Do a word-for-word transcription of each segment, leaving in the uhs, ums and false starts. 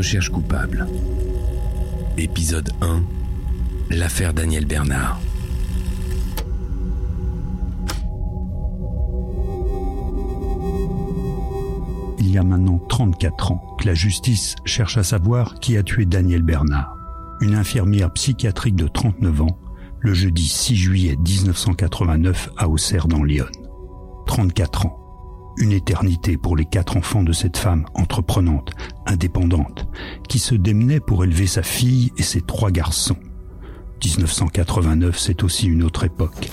Recherche coupable. Épisode un. L'affaire Danièle Bernard. Il y a maintenant trente-quatre ans que la justice cherche à savoir qui a tué Danièle Bernard. Une infirmière psychiatrique de trente-neuf ans, le jeudi six juillet dix-neuf cent quatre-vingt-neuf à Auxerre dans l'Yonne. trente-quatre ans. Une éternité pour les quatre enfants de cette femme entreprenante, indépendante, qui se démenait pour élever sa fille et ses trois garçons. dix-neuf cent quatre-vingt-neuf, c'est aussi une autre époque.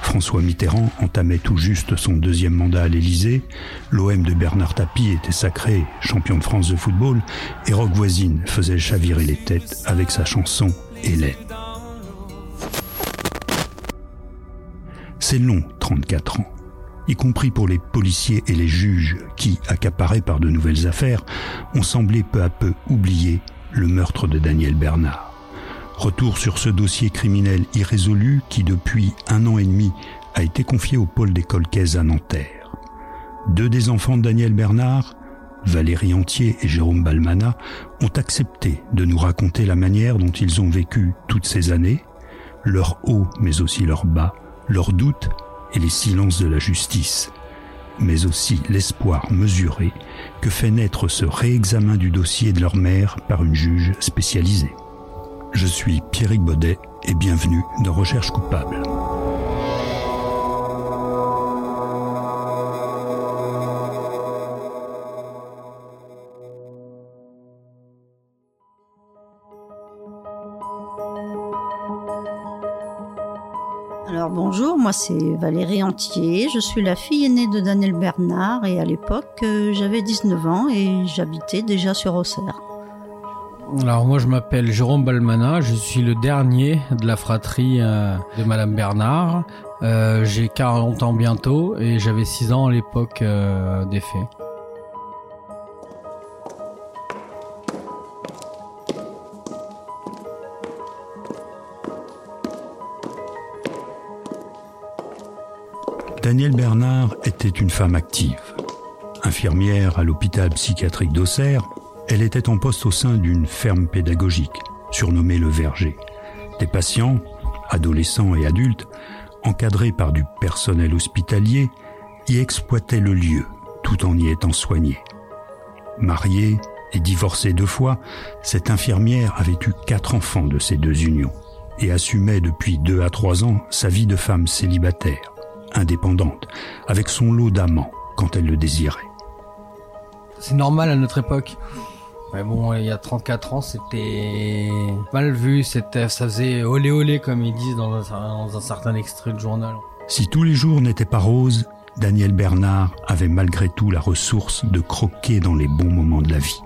François Mitterrand entamait tout juste son deuxième mandat à l'Élysée, l'O M de Bernard Tapie était sacré champion de France de football et Rock Voisine faisait chavirer les têtes avec sa chanson « Hélène ». C'est long, trente-quatre ans, y compris pour les policiers et les juges qui, accaparés par de nouvelles affaires, ont semblé peu à peu oublier le meurtre de Danièle Bernard. Retour sur ce dossier criminel irrésolu qui, depuis un an et demi, a été confié au pôle des Colquaises à Nanterre. Deux des enfants de Danièle Bernard, Valérie Antier et Jérôme Balmana, ont accepté de nous raconter la manière dont ils ont vécu toutes ces années, leur haut mais aussi leur bas, leurs doutes et les silences de la justice, mais aussi l'espoir mesuré que fait naître ce réexamen du dossier de leur mère par une juge spécialisée. Je suis Pierrick Beaudais et bienvenue dans Recherche Coupable. Alors bonjour, moi c'est Valérie Antier, je suis la fille aînée de Danièle Bernard et à l'époque j'avais dix-neuf ans et j'habitais déjà sur Auxerre. Alors moi je m'appelle Jérôme Balmana, je suis le dernier de la fratrie euh, de Madame Bernard. Euh, j'ai quarante ans bientôt et j'avais six ans à l'époque euh, des faits. Danièle Bernard était une femme active. Infirmière à l'hôpital psychiatrique d'Auxerre, elle était en poste au sein d'une ferme pédagogique, surnommée Le Verger. Des patients, adolescents et adultes, encadrés par du personnel hospitalier, y exploitaient le lieu, tout en y étant soignés. Mariée et divorcée deux fois, cette infirmière avait eu quatre enfants de ces deux unions et assumait depuis deux à trois ans sa vie de femme célibataire, indépendante, avec son lot d'amants quand elle le désirait. C'est normal à notre époque. Mais bon, il y a trente-quatre ans, c'était mal vu, c'était, ça faisait olé olé, comme ils disent dans un, dans un certain extrait de journal. Si tous les jours n'étaient pas roses, Danièle Bernard avait malgré tout la ressource de croquer dans les bons moments de la vie.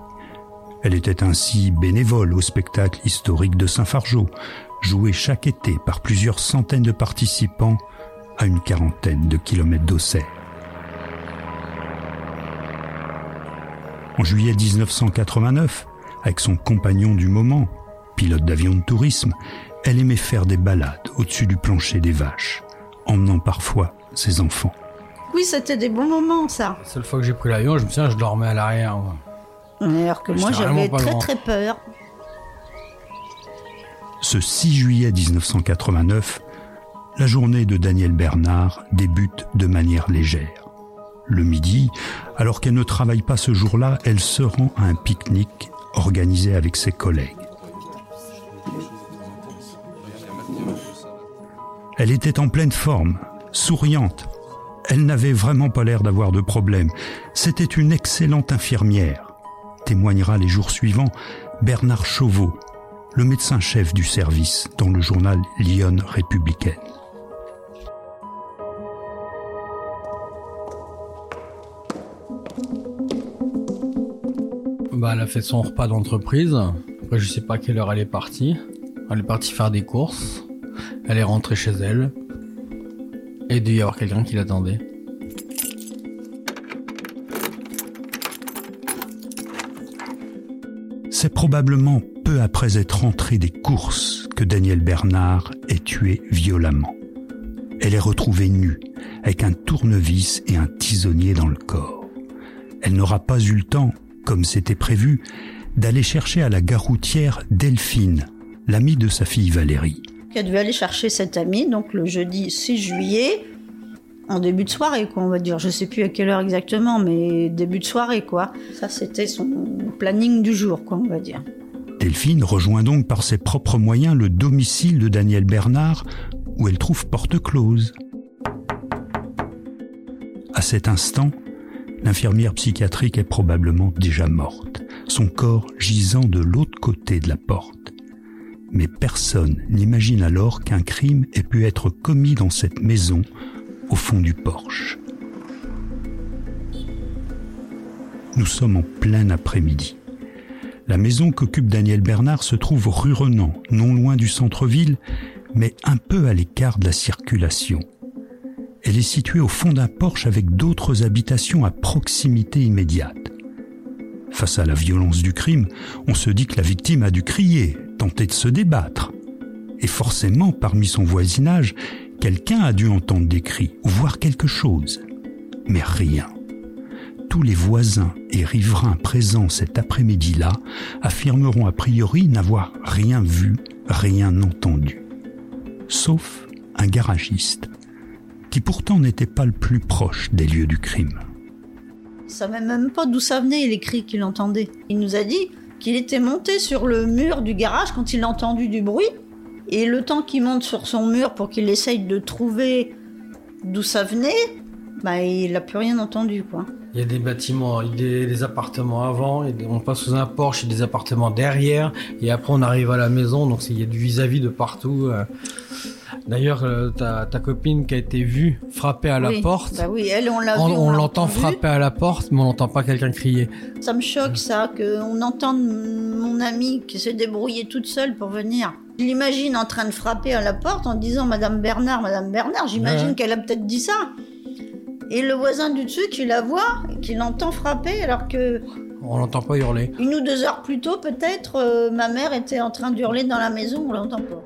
Elle était ainsi bénévole au spectacle historique de Saint-Fargeau, joué chaque été par plusieurs centaines de participants à une quarantaine de kilomètres d'Auxerre. En juillet dix-neuf cent quatre-vingt-neuf, avec son compagnon du moment, pilote d'avion de tourisme, elle aimait faire des balades au-dessus du plancher des vaches, emmenant parfois ses enfants. Oui, c'était des bons moments, ça. La seule fois que j'ai pris l'avion, je me souviens, je dormais à l'arrière. Moi. Alors que moi, j'avais très très peur. Ce six juillet dix-neuf cent quatre-vingt-neuf, la journée de Danièle Bernard débute de manière légère. Le midi, alors qu'elle ne travaille pas ce jour-là, elle se rend à un pique-nique organisé avec ses collègues. Elle était en pleine forme, souriante. Elle n'avait vraiment pas l'air d'avoir de problème. C'était une excellente infirmière, témoignera les jours suivants Bernard Chauveau, le médecin-chef du service dans le journal Lyonne républicaine. Bah, elle a fait son repas d'entreprise. Après, je sais pas à quelle heure elle est partie. Elle est partie faire des courses. Elle est rentrée chez elle. Et il devait y avoir quelqu'un qui l'attendait. C'est probablement peu après être rentrée des courses que Danièle Bernard est tuée violemment. Elle est retrouvée nue, avec un tournevis et un tisonnier dans le corps. Elle n'aura pas eu le temps, comme c'était prévu, d'aller chercher à la gare routière Delphine, l'amie de sa fille Valérie. Elle devait aller chercher cette amie, donc le jeudi six juillet, en début de soirée, quoi, on va dire. Je ne sais plus à quelle heure exactement, mais début de soirée, quoi. Ça, c'était son planning du jour, quoi, on va dire. Delphine rejoint donc par ses propres moyens le domicile de Danièle Bernard, où elle trouve porte close. À cet instant, l'infirmière psychiatrique est probablement déjà morte, son corps gisant de l'autre côté de la porte. Mais personne n'imagine alors qu'un crime ait pu être commis dans cette maison, au fond du porche. Nous sommes en plein après-midi. La maison qu'occupe Danièle Bernard se trouve rue Renan, non loin du centre-ville, mais un peu à l'écart de la circulation. Elle est située au fond d'un porche avec d'autres habitations à proximité immédiate. Face à la violence du crime, on se dit que la victime a dû crier, tenter de se débattre. Et forcément, parmi son voisinage, quelqu'un a dû entendre des cris ou voir quelque chose. Mais rien. Tous les voisins et riverains présents cet après-midi-là affirmeront a priori n'avoir rien vu, rien entendu. Sauf un garagiste, qui pourtant n'était pas le plus proche des lieux du crime. Il ne savait même pas d'où ça venait, les cris qu'il entendait. Il nous a dit qu'il était monté sur le mur du garage quand il a entendu du bruit. Et le temps qu'il monte sur son mur pour qu'il essaye de trouver d'où ça venait, bah, il n'a plus rien entendu, quoi. Il y a des bâtiments, il y a des appartements avant, on passe sous un porche, il y a des appartements derrière, et après on arrive à la maison, donc il y a du vis-à-vis de partout. D'ailleurs, ta, ta copine qui a été vue frapper à la oui, porte, bah oui, elle, on, l'a on, vu, on, on l'entend entendu. frapper à la porte, mais on n'entend pas quelqu'un crier. Ça me choque ça, qu'on entende mon amie qui s'est débrouillée toute seule pour venir. Je l'imagine en train de frapper à la porte en disant « Madame Bernard, Madame Bernard », j'imagine ouais. qu'elle a peut-être dit ça. Et le voisin du dessus qui la voit, qui l'entend frapper alors que... On l'entend pas hurler. Une ou deux heures plus tôt, peut-être, euh, ma mère était en train d'hurler dans la maison, on l'entend pas.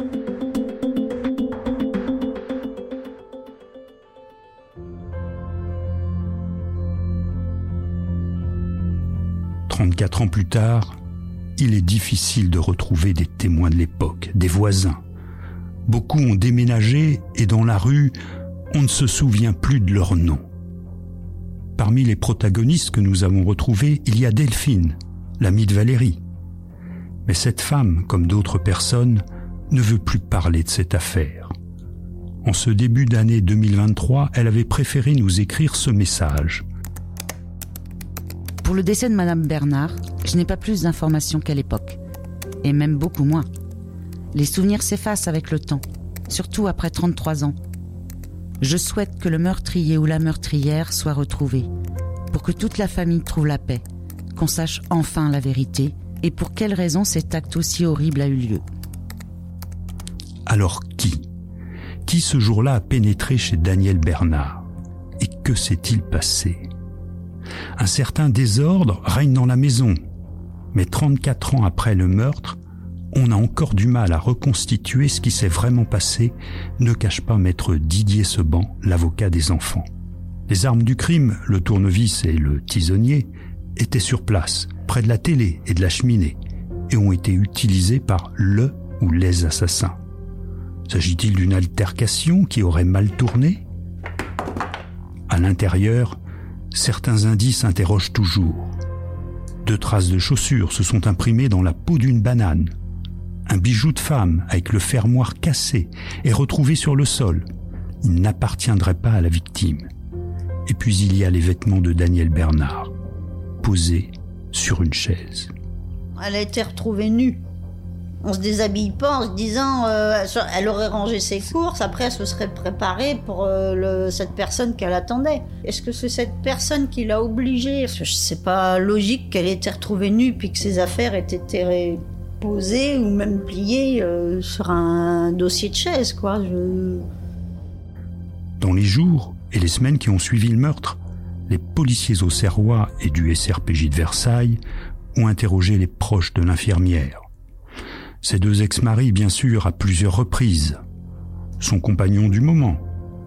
trente-quatre ans plus tard, il est difficile de retrouver des témoins de l'époque, des voisins. Beaucoup ont déménagé et dans la rue, on ne se souvient plus de leur nom. Parmi les protagonistes que nous avons retrouvés, il y a Delphine, l'amie de Valérie. Mais cette femme, comme d'autres personnes, ne veut plus parler de cette affaire. En ce début d'année deux mille vingt-trois, elle avait préféré nous écrire ce message. Pour le décès de Madame Bernard, je n'ai pas plus d'informations qu'à l'époque, et même beaucoup moins. Les souvenirs s'effacent avec le temps, surtout après trente-trois ans. Je souhaite que le meurtrier ou la meurtrière soit retrouvé, pour que toute la famille trouve la paix, qu'on sache enfin la vérité et pour quelles raisons cet acte aussi horrible a eu lieu. Alors qui ? Qui ce jour-là a pénétré chez Danièle Bernard ? Et que s'est-il passé ? Un certain désordre règne dans la maison, mais trente-quatre ans après le meurtre, on a encore du mal à reconstituer ce qui s'est vraiment passé, ne cache pas maître Didier Seban, l'avocat des enfants. Les armes du crime, le tournevis et le tisonnier, étaient sur place, près de la télé et de la cheminée, et ont été utilisées par le ou les assassins. S'agit-il d'une altercation qui aurait mal tourné ? À l'intérieur, certains indices interrogent toujours. Deux traces de chaussures se sont imprimées dans la peau d'une banane. Un bijou de femme avec le fermoir cassé est retrouvé sur le sol. Il n'appartiendrait pas à la victime. Et puis il y a les vêtements de Danièle Bernard, posés sur une chaise. Elle a été retrouvée nue. On se déshabille pas en se disant euh, elle aurait rangé ses courses, après elle se serait préparée pour euh, le, cette personne qu'elle attendait. Est-ce que c'est cette personne qui l'a obligée ? Parce que c'est pas logique qu'elle ait été retrouvée nue puis que ses affaires aient été posé ou même plié euh, sur un dossier de chaise, quoi. Je... Dans les jours et les semaines qui ont suivi le meurtre, les policiers auxerrois et du S R P J de Versailles ont interrogé les proches de l'infirmière. Ses deux ex-maris, bien sûr, à plusieurs reprises. Son compagnon du moment,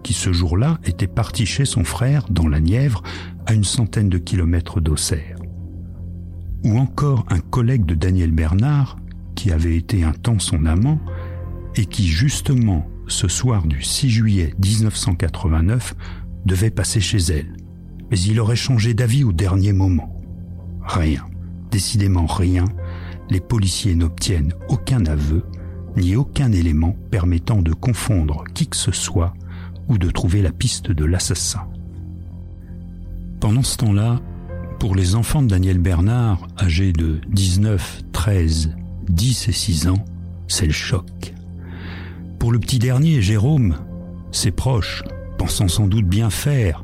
qui ce jour-là était parti chez son frère dans la Nièvre, à une centaine de kilomètres d'Auxerre. Ou encore un collègue de Danièle Bernard, qui avait été un temps son amant, et qui justement, ce soir du six juillet dix-neuf cent quatre-vingt-neuf, devait passer chez elle. Mais il aurait changé d'avis au dernier moment. Rien, décidément rien, les policiers n'obtiennent aucun aveu, ni aucun élément permettant de confondre qui que ce soit ou de trouver la piste de l'assassin. Pendant ce temps-là, pour les enfants de Danièle Bernard, âgés de dix-neuf, treize, dix et six ans, c'est le choc. Pour le petit dernier, Jérôme, ses proches, pensant sans doute bien faire,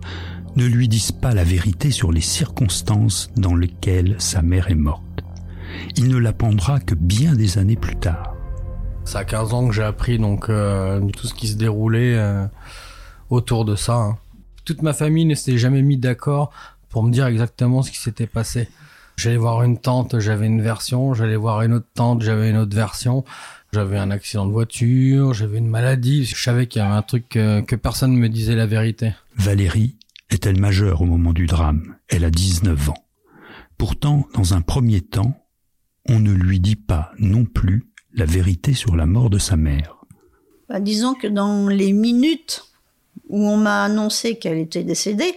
ne lui disent pas la vérité sur les circonstances dans lesquelles sa mère est morte. Il ne l'apprendra que bien des années plus tard. C'est à quinze ans que j'ai appris donc euh, tout ce qui se déroulait euh, autour de ça. Hein. Toute ma famille ne s'était jamais mis d'accord pour me dire exactement ce qui s'était passé. J'allais voir une tante, j'avais une version. J'allais voir une autre tante, j'avais une autre version. J'avais un accident de voiture, j'avais une maladie. Je savais qu'il y avait un truc euh, que personne ne me disait la vérité. Valérie est-elle majeure au moment du drame? Elle a dix-neuf ans. Pourtant, dans un premier temps, on ne lui dit pas non plus la vérité sur la mort de sa mère. Ben, disons que dans les minutes où on m'a annoncé qu'elle était décédée,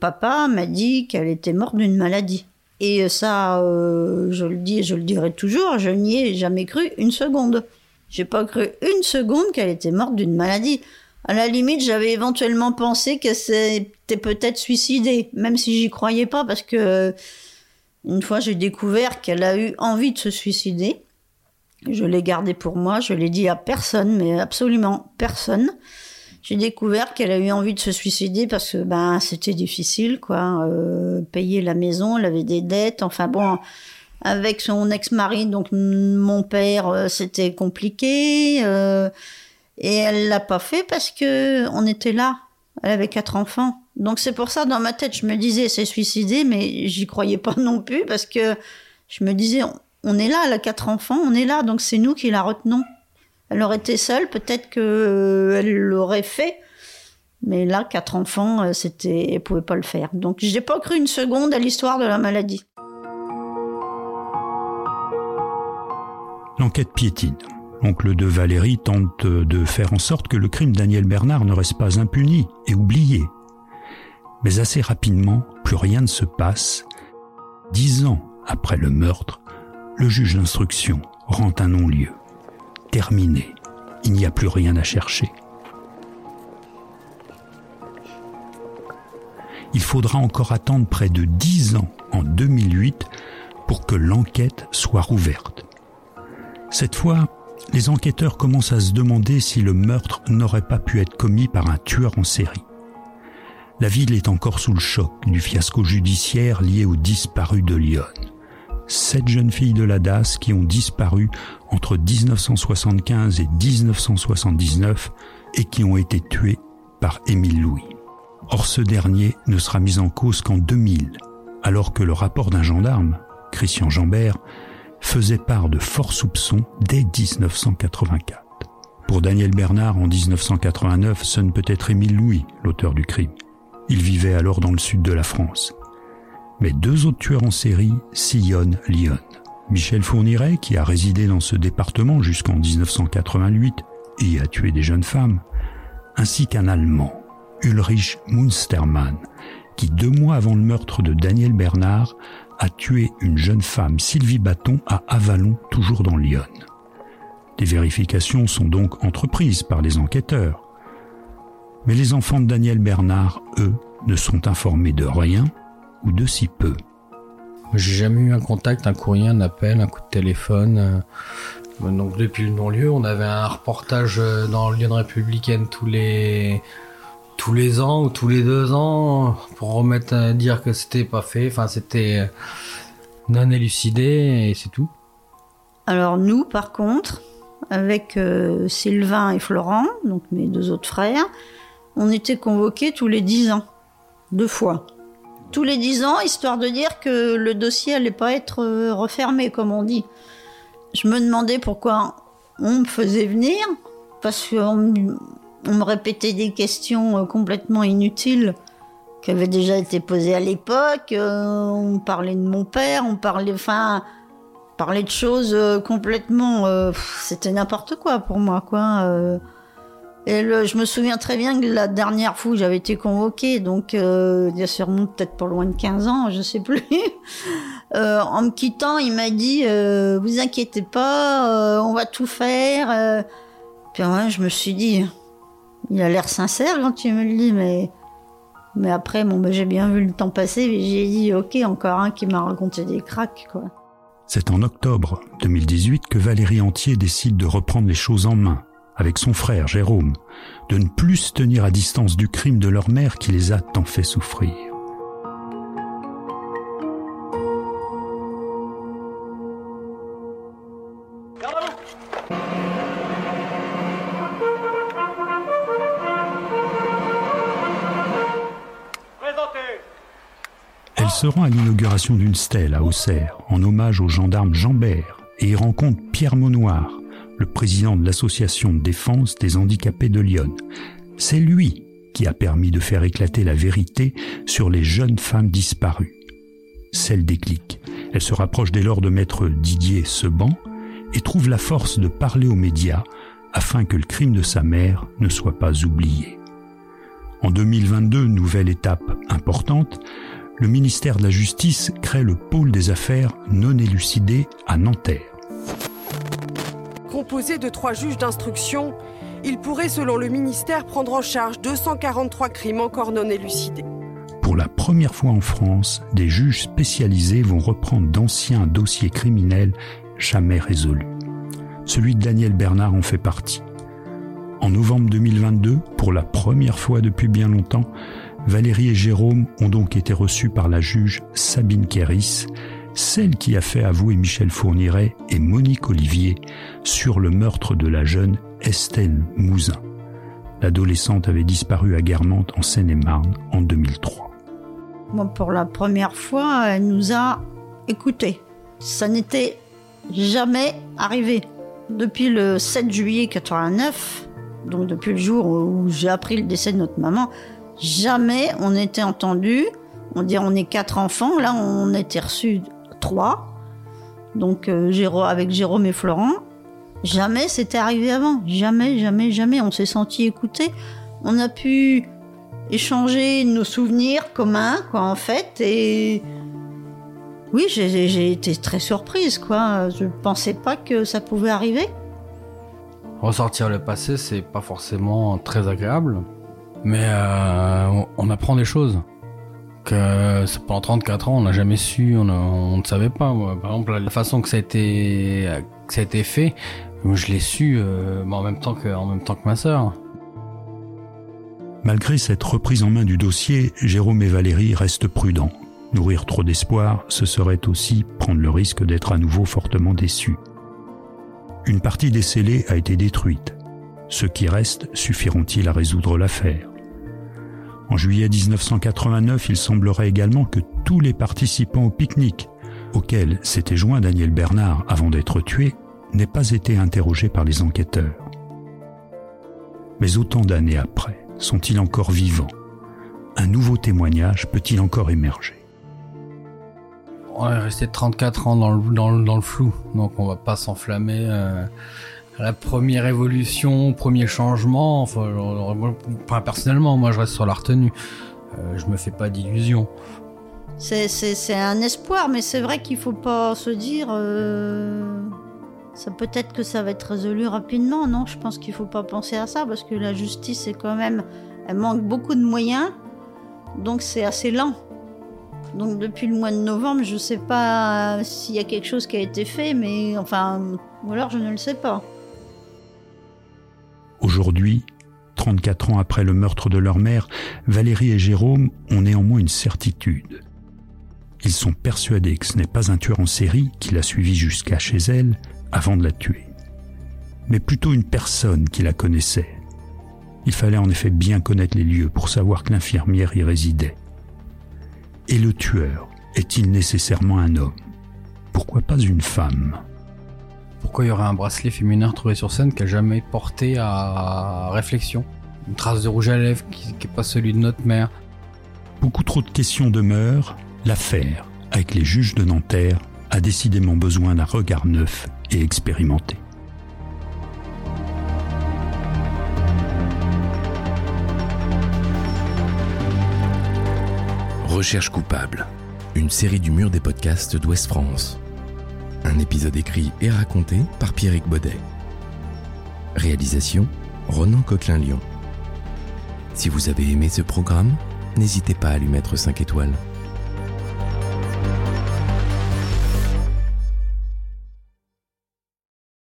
papa m'a dit qu'elle était morte d'une maladie. Et ça, euh, je le dis et je le dirai toujours, je n'y ai jamais cru une seconde. J'ai pas cru une seconde qu'elle était morte d'une maladie. À la limite, j'avais éventuellement pensé qu'elle s'était peut-être suicidée, même si j'y croyais pas, parce que une fois j'ai découvert qu'elle a eu envie de se suicider. Je l'ai gardée pour moi, je l'ai dit à personne, mais absolument personne. J'ai découvert qu'elle a eu envie de se suicider parce que ben c'était difficile, quoi. Euh, payer la maison, elle avait des dettes, enfin bon, avec son ex-mari, donc mon père, c'était compliqué. Euh, et elle l'a pas fait parce que on était là. Elle avait quatre enfants. Donc c'est pour ça, dans ma tête, je me disais, elle s'est suicidée, mais j'y croyais pas non plus parce que je me disais... On est là, elle a quatre enfants, on est là, donc c'est nous qui la retenons. Elle aurait été seule, peut-être qu'elle l'aurait fait, mais là, quatre enfants, c'était, elle ne pouvait pas le faire. Donc je n'ai pas cru une seconde à l'histoire de la maladie. L'enquête piétine. L'oncle de Valérie tente de faire en sorte que le crime de Danièle Bernard ne reste pas impuni et oublié. Mais assez rapidement, plus rien ne se passe. Dix ans après le meurtre, le juge d'instruction rend un non-lieu. Terminé. Il n'y a plus rien à chercher. Il faudra encore attendre près de dix ans, en deux mille huit, pour que l'enquête soit rouverte. Cette fois, les enquêteurs commencent à se demander si le meurtre n'aurait pas pu être commis par un tueur en série. La ville est encore sous le choc du fiasco judiciaire lié aux disparus de Lyon. Sept jeunes filles de la D A S qui ont disparu entre dix-neuf cent soixante-quinze et dix-neuf cent soixante-dix-neuf et qui ont été tuées par Émile Louis. Or, ce dernier ne sera mis en cause qu'en deux mille, alors que le rapport d'un gendarme, Christian Jambert, faisait part de forts soupçons dès dix-neuf cent quatre-vingt-quatre. Pour Danièle Bernard, en dix-neuf cent quatre-vingt-neuf, ce ne peut être Émile Louis, l'auteur du crime. Il vivait alors dans le sud de la France. Mais deux autres tueurs en série sillonnent Lyon. Michel Fourniret, qui a résidé dans ce département jusqu'en dix-neuf cent quatre-vingt-huit et y a tué des jeunes femmes, ainsi qu'un Allemand, Ulrich Munstermann, qui deux mois avant le meurtre de Danièle Bernard a tué une jeune femme, Sylvie Bâton, à Avallon, toujours dans Lyon. Des vérifications sont donc entreprises par les enquêteurs. Mais les enfants de Danièle Bernard, eux, ne sont informés de rien, ou de si peu. J'ai jamais eu un contact, un courrier, un appel, un coup de téléphone. Donc depuis le non-lieu, on avait un reportage dans Lyon républicaine tous les tous les ans ou tous les deux ans pour remettre à dire que c'était pas fait, enfin c'était non élucidé et c'est tout. Alors nous, par contre, avec euh, Sylvain et Florent, donc mes deux autres frères, on était convoqués tous les dix ans, deux fois. Tous les dix ans, histoire de dire que le dossier allait pas être refermé, comme on dit. Je me demandais pourquoi on me faisait venir, parce qu'on On me répétait des questions complètement inutiles qui avaient déjà été posées à l'époque. Euh, on parlait de mon père, on parlait, enfin, on parlait de choses complètement... Euh, c'était n'importe quoi pour moi, quoi. Euh, et le, je me souviens très bien que la dernière fois où j'avais été convoquée, donc euh, bien sûr, peut-être pour loin de quinze ans, je ne sais plus. euh, en me quittant, il m'a dit euh, « Vous inquiétez pas, euh, on va tout faire. Euh. » Puis ouais, je me suis dit... Il a l'air sincère quand il me le dit, mais, mais après, bon, ben, j'ai bien vu le temps passer et j'ai dit « Ok, encore un qui m'a raconté des cracks. » C'est en octobre deux mille dix-huit que Valérie Antier décide de reprendre les choses en main, avec son frère Jérôme, de ne plus se tenir à distance du crime de leur mère qui les a tant fait souffrir. Il se rend à l'inauguration d'une stèle à Auxerre, en hommage au gendarme Jambert, et y rencontre Pierre Monoir, le président de l'association de défense des handicapés de Lyon. C'est lui qui a permis de faire éclater la vérité sur les jeunes femmes disparues. Celle déclic. Elle se rapproche dès lors de maître Didier Seban et trouve la force de parler aux médias afin que le crime de sa mère ne soit pas oublié. En deux mille vingt-deux, nouvelle étape importante, le ministère de la Justice crée le pôle des affaires non élucidées à Nanterre. Composé de trois juges d'instruction, il pourrait, selon le ministère, prendre en charge deux cent quarante-trois crimes encore non élucidés. Pour la première fois en France, des juges spécialisés vont reprendre d'anciens dossiers criminels jamais résolus. Celui de Danièle Bernard en fait partie. En novembre deux mille vingt-deux, pour la première fois depuis bien longtemps, Valérie et Jérôme ont donc été reçus par la juge Sabine Kéris, celle qui a fait avouer Michel Fourniret et Monique Olivier sur le meurtre de la jeune Estelle Mouzin. L'adolescente avait disparu à Guermantes en Seine-et-Marne en deux mille trois. Bon, pour la première fois, elle nous a écoutés. Ça n'était jamais arrivé. Depuis le sept juillet quatre-vingt-neuf, donc depuis le jour où j'ai appris le décès de notre maman, jamais on n'était entendu. On dit on est quatre enfants, là on était reçus trois, donc euh, Jérôme, avec Jérôme et Florent. Jamais c'était arrivé avant, jamais, jamais, jamais. On s'est sentis écoutés. On a pu échanger nos souvenirs communs, quoi, en fait. Et oui, j'ai, j'ai été très surprise, quoi. Je ne pensais pas que ça pouvait arriver. Ressortir le passé, c'est pas forcément très agréable. Mais euh, on apprend des choses que pendant trente-quatre ans on n'a jamais su, on, a, on ne savait pas. Par exemple, la façon que ça a été, que ça a été fait, je l'ai su euh, en, même temps que, en même temps que ma sœur. Malgré cette reprise en main du dossier, Jérôme et Valérie restent prudents. Nourrir trop d'espoir, ce serait aussi prendre le risque d'être à nouveau fortement déçus. Une partie des scellés a été détruite. Ceux qui restent suffiront-ils à résoudre l'affaire ? En juillet dix-neuf cent quatre-vingt-neuf, il semblerait également que tous les participants au pique-nique, auquel s'était joint Danièle Bernard avant d'être tué, n'aient pas été interrogés par les enquêteurs. Mais autant d'années après, sont-ils encore vivants ? Un nouveau témoignage peut-il encore émerger ? On est resté trente-quatre ans dans le, dans le, dans le flou, donc on ne va pas s'enflammer... Euh... La première évolution, premier changement, enfin, enfin, personnellement, moi je reste sur la retenue. Euh, je me fais pas d'illusions. C'est, c'est, c'est un espoir, mais c'est vrai qu'il faut pas se dire... Euh, ça peut-être que ça va être résolu rapidement, non ? Je pense qu'il faut pas penser à ça, parce que la justice, c'est quand même... Elle manque beaucoup de moyens, donc c'est assez lent. Donc depuis le mois de novembre, je sais pas s'il y a quelque chose qui a été fait, mais enfin... Ou alors je ne le sais pas. Aujourd'hui, trente-quatre ans après le meurtre de leur mère, Valérie et Jérôme ont néanmoins une certitude. Ils sont persuadés que ce n'est pas un tueur en série qui l'a suivie jusqu'à chez elle avant de la tuer, mais plutôt une personne qui la connaissait. Il fallait en effet bien connaître les lieux pour savoir que l'infirmière y résidait. Et le tueur est-il nécessairement un homme ? Pourquoi pas une femme ? Pourquoi il y aurait un bracelet féminin retrouvé sur scène qui n'a jamais porté à réflexion ? une trace de rouge à lèvres qui n'est pas celui de notre mère. Beaucoup trop de questions demeurent. L'affaire, avec les juges de Nanterre, a décidément besoin d'un regard neuf et expérimenté. Recherche coupable, une série du mur des podcasts d'Ouest France. Un épisode écrit et raconté par Pierrick Beaudais. Réalisation, Ronan Coquelin-Lion. Si vous avez aimé ce programme, n'hésitez pas à lui mettre cinq étoiles.